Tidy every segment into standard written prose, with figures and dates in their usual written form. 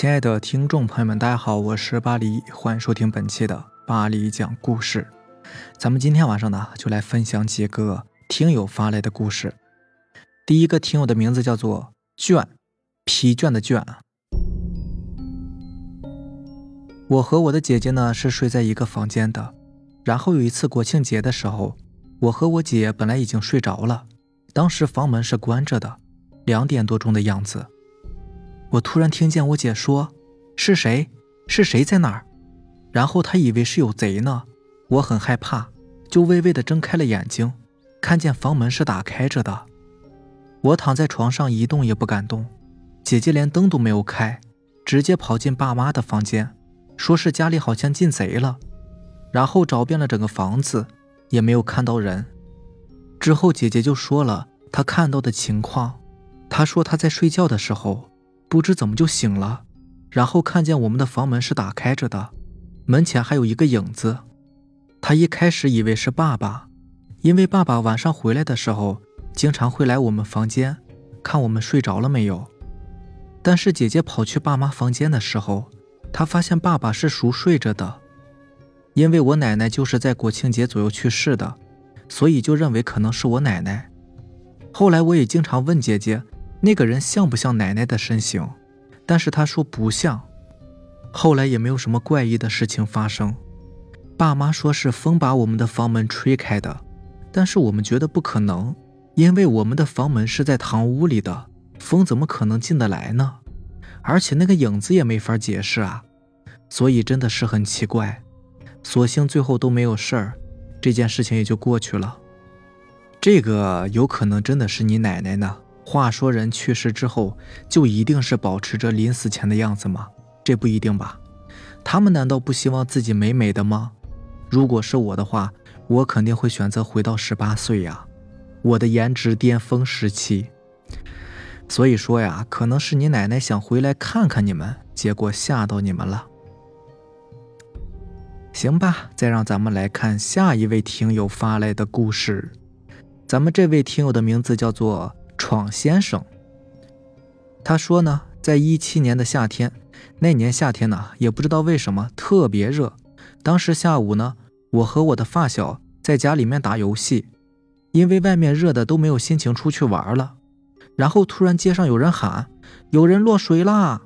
亲爱的听众朋友们，大家好，我是巴黎，欢迎收听本期的巴黎讲故事。咱们今天晚上呢，就来分享几个听友发来的故事。第一个听友的名字叫做卷，疲倦的卷。我和我的姐姐呢是睡在一个房间的，然后有一次国庆节的时候，我和我姐本来已经睡着了，当时房门是关着的，2点多钟的样子。我突然听见我姐说：“是谁？是谁在哪儿？”然后她以为是有贼呢，我很害怕，就微微地睁开了眼睛，看见房门是打开着的。我躺在床上一动也不敢动，姐姐连灯都没有开，直接跑进爸妈的房间，说是家里好像进贼了，然后找遍了整个房子，也没有看到人。之后姐姐就说了她看到的情况，她说她在睡觉的时候不知怎么就醒了，然后看见我们的房门是打开着的，门前还有一个影子。他一开始以为是爸爸，因为爸爸晚上回来的时候经常会来我们房间看我们睡着了没有。但是姐姐跑去爸妈房间的时候，她发现爸爸是熟睡着的。因为我奶奶就是在国庆节左右去世的，所以就认为可能是我奶奶。后来我也经常问姐姐那个人像不像奶奶的身形，但是她说不像。后来也没有什么怪异的事情发生。爸妈说是风把我们的房门吹开的，但是我们觉得不可能，因为我们的房门是在堂屋里的，风怎么可能进得来呢？而且那个影子也没法解释啊，所以真的是很奇怪。所幸最后都没有事儿，这件事情也就过去了。这个有可能真的是你奶奶呢。话说人去世之后就一定是保持着临死前的样子吗？这不一定吧。他们难道不希望自己美美的吗？如果是我的话，我肯定会选择回到18岁呀，我的颜值巅峰时期。所以说呀，可能是你奶奶想回来看看你们，结果吓到你们了。行吧，再让咱们来看下一位听友发来的故事。咱们这位听友的名字叫做闯先生。他说呢，在17年的夏天，那年夏天呢也不知道为什么特别热，当时下午呢，我和我的发小在家里面打游戏，因为外面热的都没有心情出去玩了。然后突然街上有人喊：“有人落水啦！”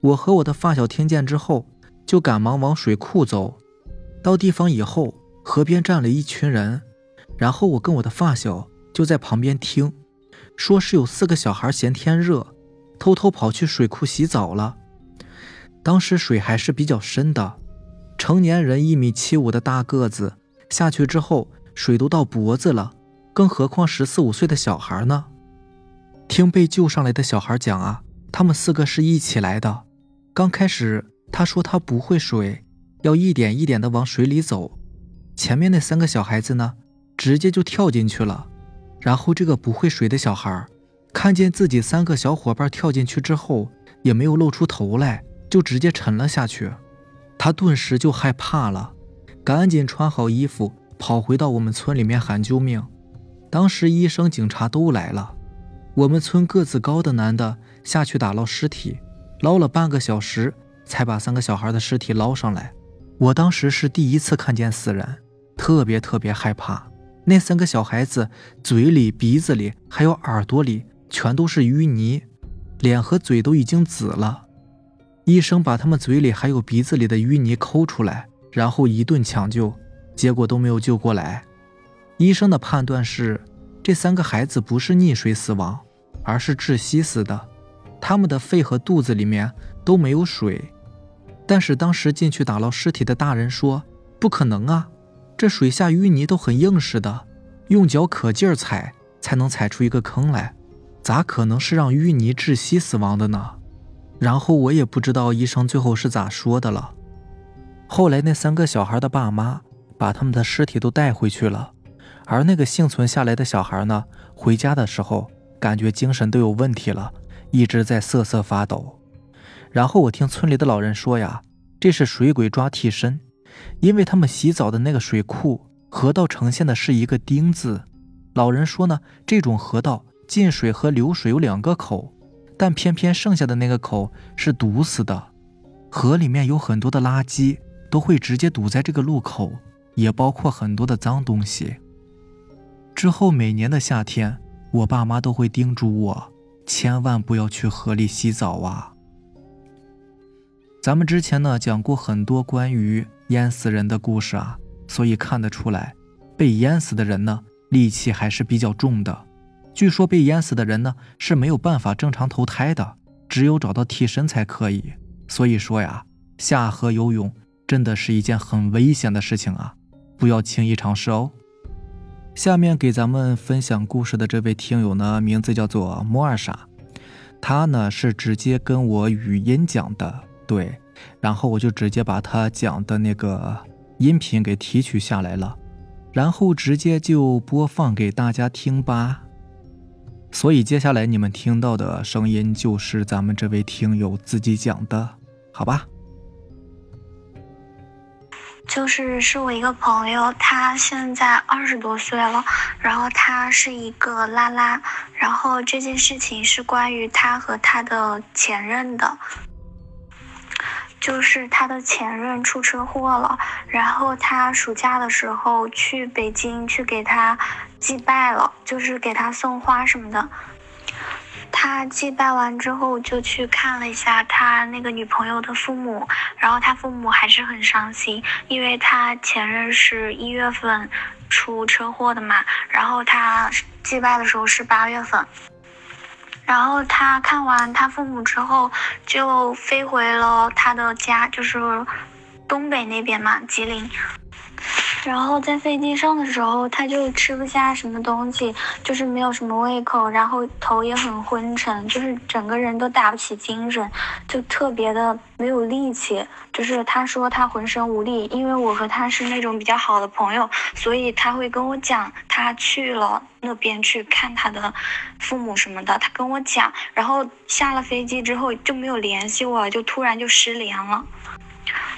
我和我的发小听见之后就赶忙往水库走。到地方以后，河边站了一群人，然后我跟我的发小就在旁边听，说是有4个小孩嫌天热，偷偷跑去水库洗澡了。当时水还是比较深的，成年人1.75米的大个子下去之后，水都到脖子了，更何况14、15岁的小孩呢？听被救上来的小孩讲啊，他们4个是一起来的。刚开始他说他不会水，要一点一点的往水里走。前面那3个小孩子呢，直接就跳进去了。然后这个不会水的小孩看见自己3个小伙伴跳进去之后也没有露出头来，就直接沉了下去。他顿时就害怕了，赶紧穿好衣服跑回到我们村里面喊救命。当时医生警察都来了，我们村个子高的男的下去打捞尸体，捞了半个小时才把3个小孩的尸体捞上来。我当时是第一次看见死人，特别害怕。那3个小孩子嘴里、鼻子里还有耳朵里全都是淤泥，脸和嘴都已经紫了。医生把他们嘴里还有鼻子里的淤泥抠出来，然后一顿抢救，结果都没有救过来。医生的判断是，这3个孩子不是溺水死亡，而是窒息死的，他们的肺和肚子里面都没有水。但是当时进去打捞尸体的大人说，不可能啊，这水下淤泥都很硬实的，用脚可劲儿踩才能踩出一个坑来，咋可能是让淤泥窒息死亡的呢？然后我也不知道医生最后是咋说的了。后来那3个小孩的爸妈把他们的尸体都带回去了，而那个幸存下来的小孩呢，回家的时候感觉精神都有问题了，一直在瑟瑟发抖。然后我听村里的老人说呀，这是水鬼抓替身，因为他们洗澡的那个水库河道呈现的是一个丁字。老人说呢，这种河道进水和流水有2个口，但偏偏剩下的那个口是堵死的。河里面有很多的垃圾都会直接堵在这个路口，也包括很多的脏东西。之后每年的夏天，我爸妈都会叮嘱我千万不要去河里洗澡啊。咱们之前呢讲过很多关于淹死人的故事啊，所以看得出来被淹死的人呢戾气还是比较重的。据说被淹死的人呢是没有办法正常投胎的，只有找到替身才可以。所以说呀，下河游泳真的是一件很危险的事情啊，不要轻易尝试哦。下面给咱们分享故事的这位听友呢，名字叫做摩尔莎，他呢是直接跟我语音讲的，对，然后我就直接把他讲的那个音频给提取下来了，然后直接就播放给大家听吧。所以接下来你们听到的声音就是咱们这位听友自己讲的，好吧？是我一个朋友，他现在20多岁了，然后他是一个拉拉，然后这件事情是关于他和他的前任的。就是他的前任出车祸了，然后他暑假的时候去北京去给他祭拜了，就是给他送花什么的。他祭拜完之后就去看了一下他那个女朋友的父母，然后他父母还是很伤心，因为他前任是1月份出车祸的嘛，然后他祭拜的时候是8月份。然后他看完他父母之后就飞回了他的家，就是东北那边嘛，吉林。然后在飞机上的时候他就吃不下什么东西，就是没有什么胃口，然后头也很昏沉，就是整个人都打不起精神，就特别的没有力气。就是他说他浑身无力，因为我和他是那种比较好的朋友，所以他会跟我讲他去了那边去看他的父母什么的，他跟我讲，然后下了飞机之后就没有联系我，就突然就失联了。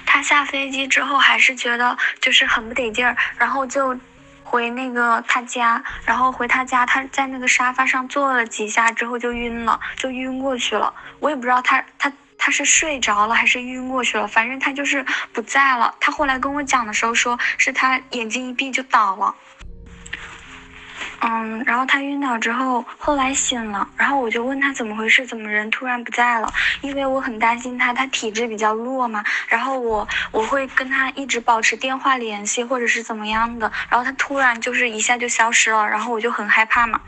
他下飞机之后还是觉得就是很不得劲儿，然后就回那个他家，然后回他家他在那个沙发上坐了几下之后就晕了，就晕过去了。我也不知道他是睡着了还是晕过去了，反正他就是不在了。他后来跟我讲的时候说是他眼睛一闭就倒了。然后他晕倒之后后来醒了，然后我就问他怎么回事，怎么人突然不在了，因为我很担心他体质比较弱嘛，然后我会跟他一直保持电话联系或者是怎么样的，然后他突然就是一下就消失了，然后我就很害怕嘛。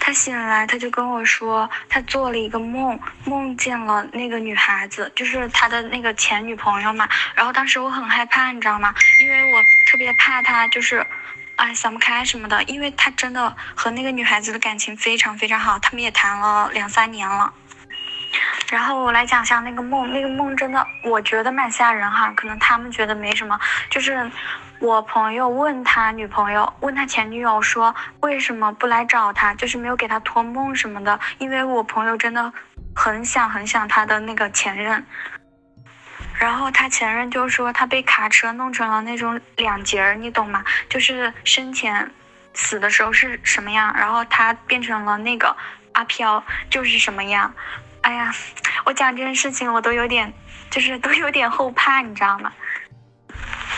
他醒来他就跟我说他做了一个梦，梦见了那个女孩子，就是他的那个前女朋友嘛。然后当时我很害怕你知道吗，因为我特别怕他就是想不开什么的，因为他真的和那个女孩子的感情非常非常好，他们也谈了2-3年了。然后我来讲一下那个梦，那个梦真的我觉得蛮吓人哈，可能他们觉得没什么。就是我朋友问他前女友说为什么不来找他，就是没有给他托梦什么的，因为我朋友真的很想他的那个前任。然后他前任就说他被卡车弄成了那种2节，你懂吗，就是生前死的时候是什么样，然后他变成了那个阿飘就是什么样。哎呀，我讲这件事情我都有点后怕你知道吗。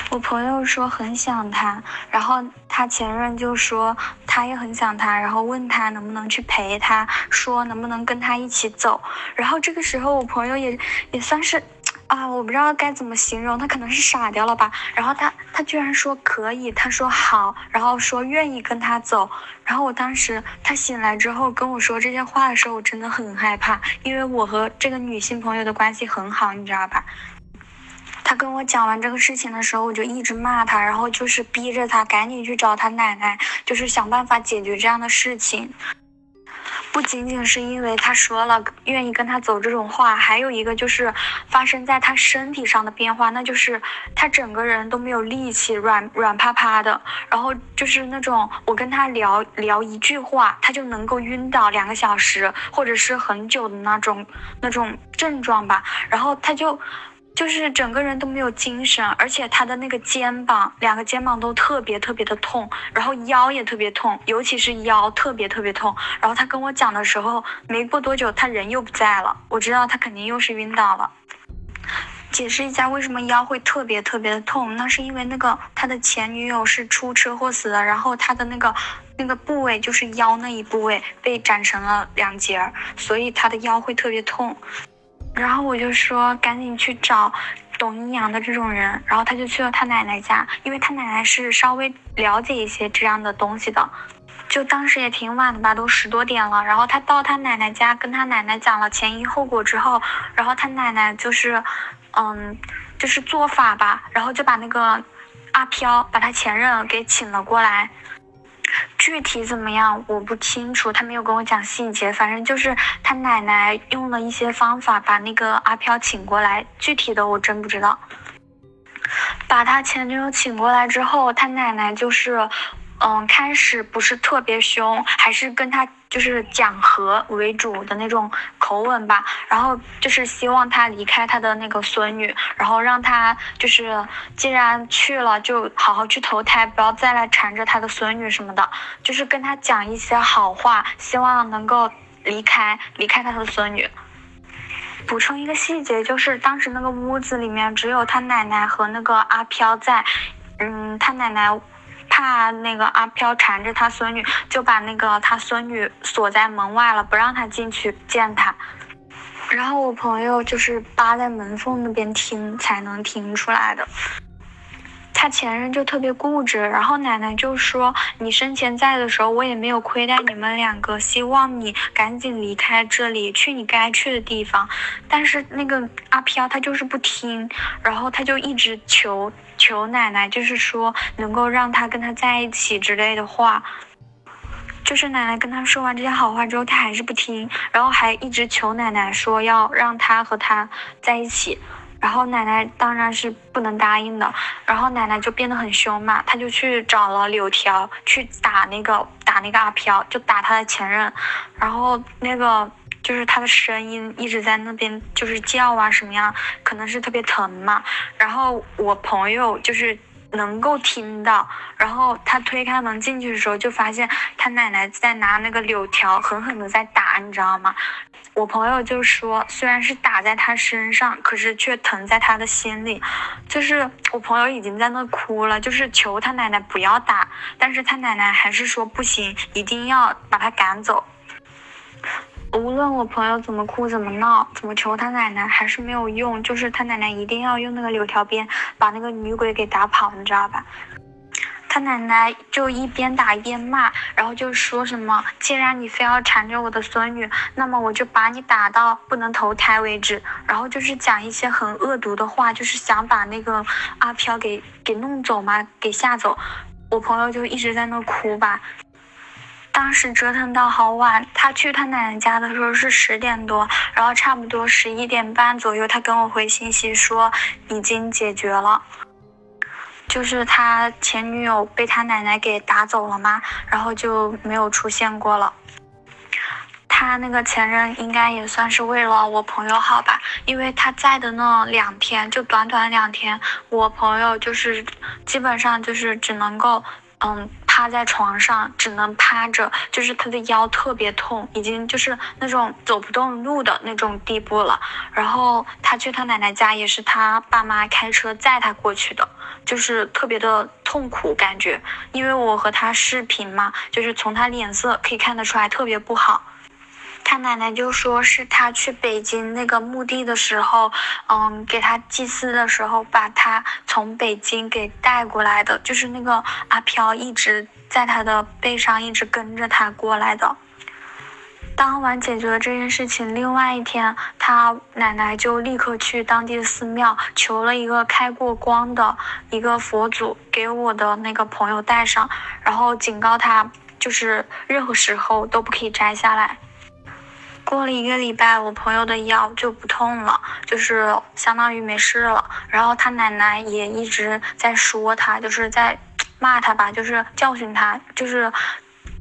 我朋友说很想他，然后他前任就说他也很想他，然后问他能不能去陪他，说能不能跟他一起走。然后这个时候我朋友也算是我不知道该怎么形容，他可能是傻掉了吧。然后他居然说可以，他说好，然后说愿意跟他走。然后我当时他醒来之后跟我说这些话的时候我真的很害怕，因为我和这个女性朋友的关系很好你知道吧。他跟我讲完这个事情的时候我就一直骂他，然后就是逼着他赶紧去找他奶奶，就是想办法解决这样的事情。不仅仅是因为他说了愿意跟他走这种话，还有一个就是发生在他身体上的变化，那就是他整个人都没有力气，软趴趴的，然后就是那种我跟他聊一句话他就能够晕倒2个小时或者是很久的那种症状吧。然后他就就是整个人都没有精神，而且他的那个肩膀，两个肩膀都特别特别的痛，然后腰也特别痛，尤其是腰特别特别痛。然后他跟我讲的时候，没过多久他人又不在了，我知道他肯定又是晕倒了。解释一下为什么腰会特别特别的痛，那是因为那个他的前女友是出车祸死的，然后他的那个部位就是腰那一部位被斩成了2截，所以他的腰会特别痛。然后我就说赶紧去找懂阴阳的这种人，然后他就去了他奶奶家，因为他奶奶是稍微了解一些这样的东西的。就当时也挺晚的吧，都10多点了。然后他到他奶奶家跟他奶奶讲了前因后果之后，然后他奶奶就是就是做法吧，然后就把那个阿飘，把他前任给请了过来。具体怎么样我不清楚，他没有跟我讲细节，反正就是他奶奶用了一些方法把那个阿飘请过来，具体的我真不知道。把他前女友请过来之后，他奶奶就是开始不是特别凶，还是跟他就是讲和为主的那种口吻吧，然后就是希望他离开他的那个孙女，然后让他就是既然去了就好好去投胎，不要再来缠着他的孙女什么的，就是跟他讲一些好话，希望能够离开他的孙女。补充一个细节，就是当时那个屋子里面只有他奶奶和那个阿飘在，他奶奶怕那个阿飘缠着他孙女，就把那个他孙女锁在门外了，不让他进去见他。然后我朋友就是扒在门缝那边听才能听出来的。他前任就特别固执，然后奶奶就说你生前在的时候我也没有亏待你们2个，希望你赶紧离开这里，去你该去的地方。但是那个阿飘他就是不听，然后他就一直求奶奶，就是说能够让他跟他在一起之类的话。就是奶奶跟他说完这些好话之后他还是不听，然后还一直求奶奶说要让他和他在一起，然后奶奶当然是不能答应的，然后奶奶就变得很凶嘛，她就去找了柳条去打那个阿飘，就打他的前任，然后那个就是他的声音一直在那边就是叫啊什么样，可能是特别疼嘛，然后我朋友就是能够听到，然后他推开门进去的时候就发现他奶奶在拿那个柳条狠狠的在打，你知道吗？我朋友就说虽然是打在他身上，可是却疼在他的心里，就是我朋友已经在那哭了，就是求他奶奶不要打，但是他奶奶还是说不行，一定要把他赶走。无论我朋友怎么哭怎么闹怎么求他奶奶还是没有用，就是他奶奶一定要用那个柳条鞭把那个女鬼给打跑，你知道吧？他奶奶就一边打一边骂，然后就说什么既然你非要缠着我的孙女，那么我就把你打到不能投胎为止，然后就是讲一些很恶毒的话，就是想把那个阿飘给弄走嘛，给吓走。我朋友就一直在那哭吧，当时折腾到好晚，他去他奶奶家的时候是10点多，然后差不多11点半左右他跟我回信息说已经解决了，就是他前女友被他奶奶给打走了嘛，然后就没有出现过了。他那个前任应该也算是为了我朋友好吧，因为他在的那2天，就短短2天，我朋友就是基本上就是只能够趴在床上，只能趴着，就是他的腰特别痛，已经就是那种走不动路的那种地步了。然后他去他奶奶家也是他爸妈开车载他过去的，就是特别的痛苦感觉，因为我和他视频嘛，就是从他脸色可以看得出来特别不好。他奶奶就说是他去北京那个墓地的时候，给他祭祀的时候，把他从北京给带过来的，就是那个阿飘一直在他的背上一直跟着他过来的。当晚解决了这件事情，另外一天他奶奶就立刻去当地的寺庙求了一个开过光的一个佛祖给我的那个朋友带上，然后警告他就是任何时候都不可以摘下来。过了1个礼拜，我朋友的腰就不痛了，就是相当于没事了，然后他奶奶也一直在说他，就是在骂他吧，就是教训他，就是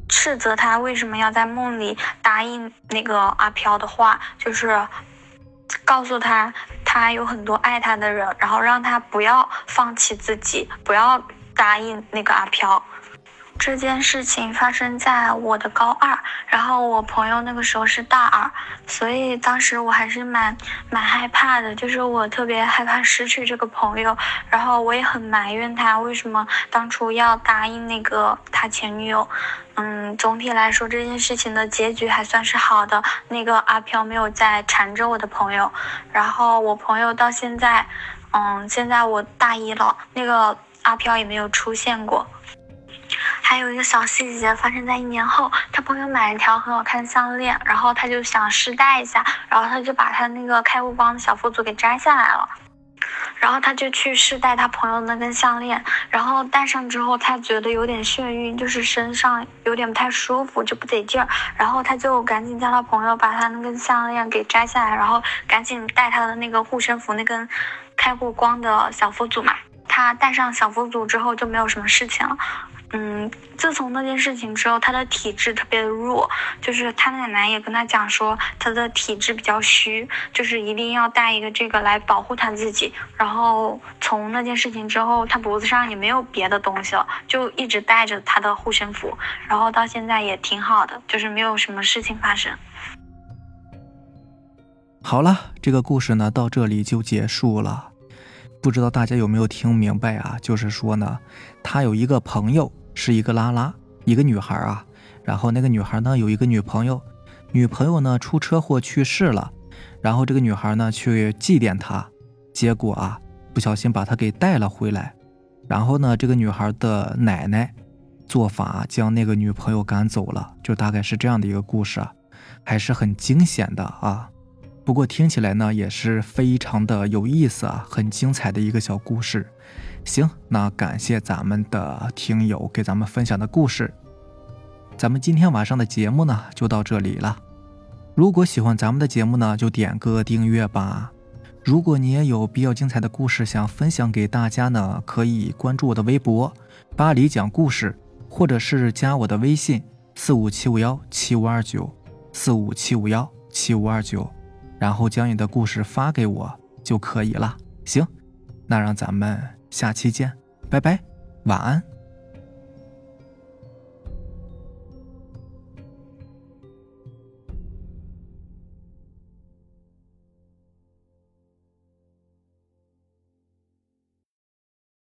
斥责他为什么要在梦里答应那个阿飘的话，就是告诉他他有很多爱他的人，然后让他不要放弃自己，不要答应那个阿飘。这件事情发生在我的高二，然后我朋友那个时候是大二，所以当时我还是蛮害怕的，就是我特别害怕失去这个朋友，然后我也很埋怨他为什么当初要答应那个他前女友。总体来说这件事情的结局还算是好的，那个阿飘没有再缠着我的朋友，然后我朋友到现在，现在我大一了，那个阿飘也没有出现过。还有一个小细节发生在1年后，他朋友买了一条很好看的项链，然后他就想试戴一下，然后他就把他那个开悟帮的小佛祖给摘下来了，然后他就去试戴他朋友那根项链，然后戴上之后他觉得有点眩晕，就是身上有点不太舒服，就不得劲儿，然后他就赶紧叫他朋友把他那根项链给摘下来，然后赶紧戴他的那个护身符，那根开悟光的小佛祖嘛。他戴上小佛祖之后就没有什么事情了。自从那件事情之后，他的体质特别的弱，就是他奶奶也跟他讲说他的体质比较虚，就是一定要带一个这个来保护他自己。然后从那件事情之后，他脖子上也没有别的东西了，就一直带着他的护身符，然后到现在也挺好的，就是没有什么事情发生。好了，这个故事呢到这里就结束了。不知道大家有没有听明白啊，就是说呢他有一个朋友是一个拉拉，一个女孩啊，然后那个女孩呢有一个女朋友，女朋友呢出车祸去世了，然后这个女孩呢去祭奠她，结果啊不小心把她给带了回来，然后呢这个女孩的奶奶做法将那个女朋友赶走了，就大概是这样的一个故事啊，还是很惊险的啊。不过听起来呢也是非常的有意思啊，很精彩的一个小故事。行，那感谢咱们的听友给咱们分享的故事。咱们今天晚上的节目呢就到这里了。如果喜欢咱们的节目呢就点个订阅吧。如果你也有比较精彩的故事想分享给大家呢，可以关注我的微博巴黎讲故事，或者是加我的微信457517529 457517529，然后将你的故事发给我就可以了。行，那让咱们下期见，拜拜，晚安。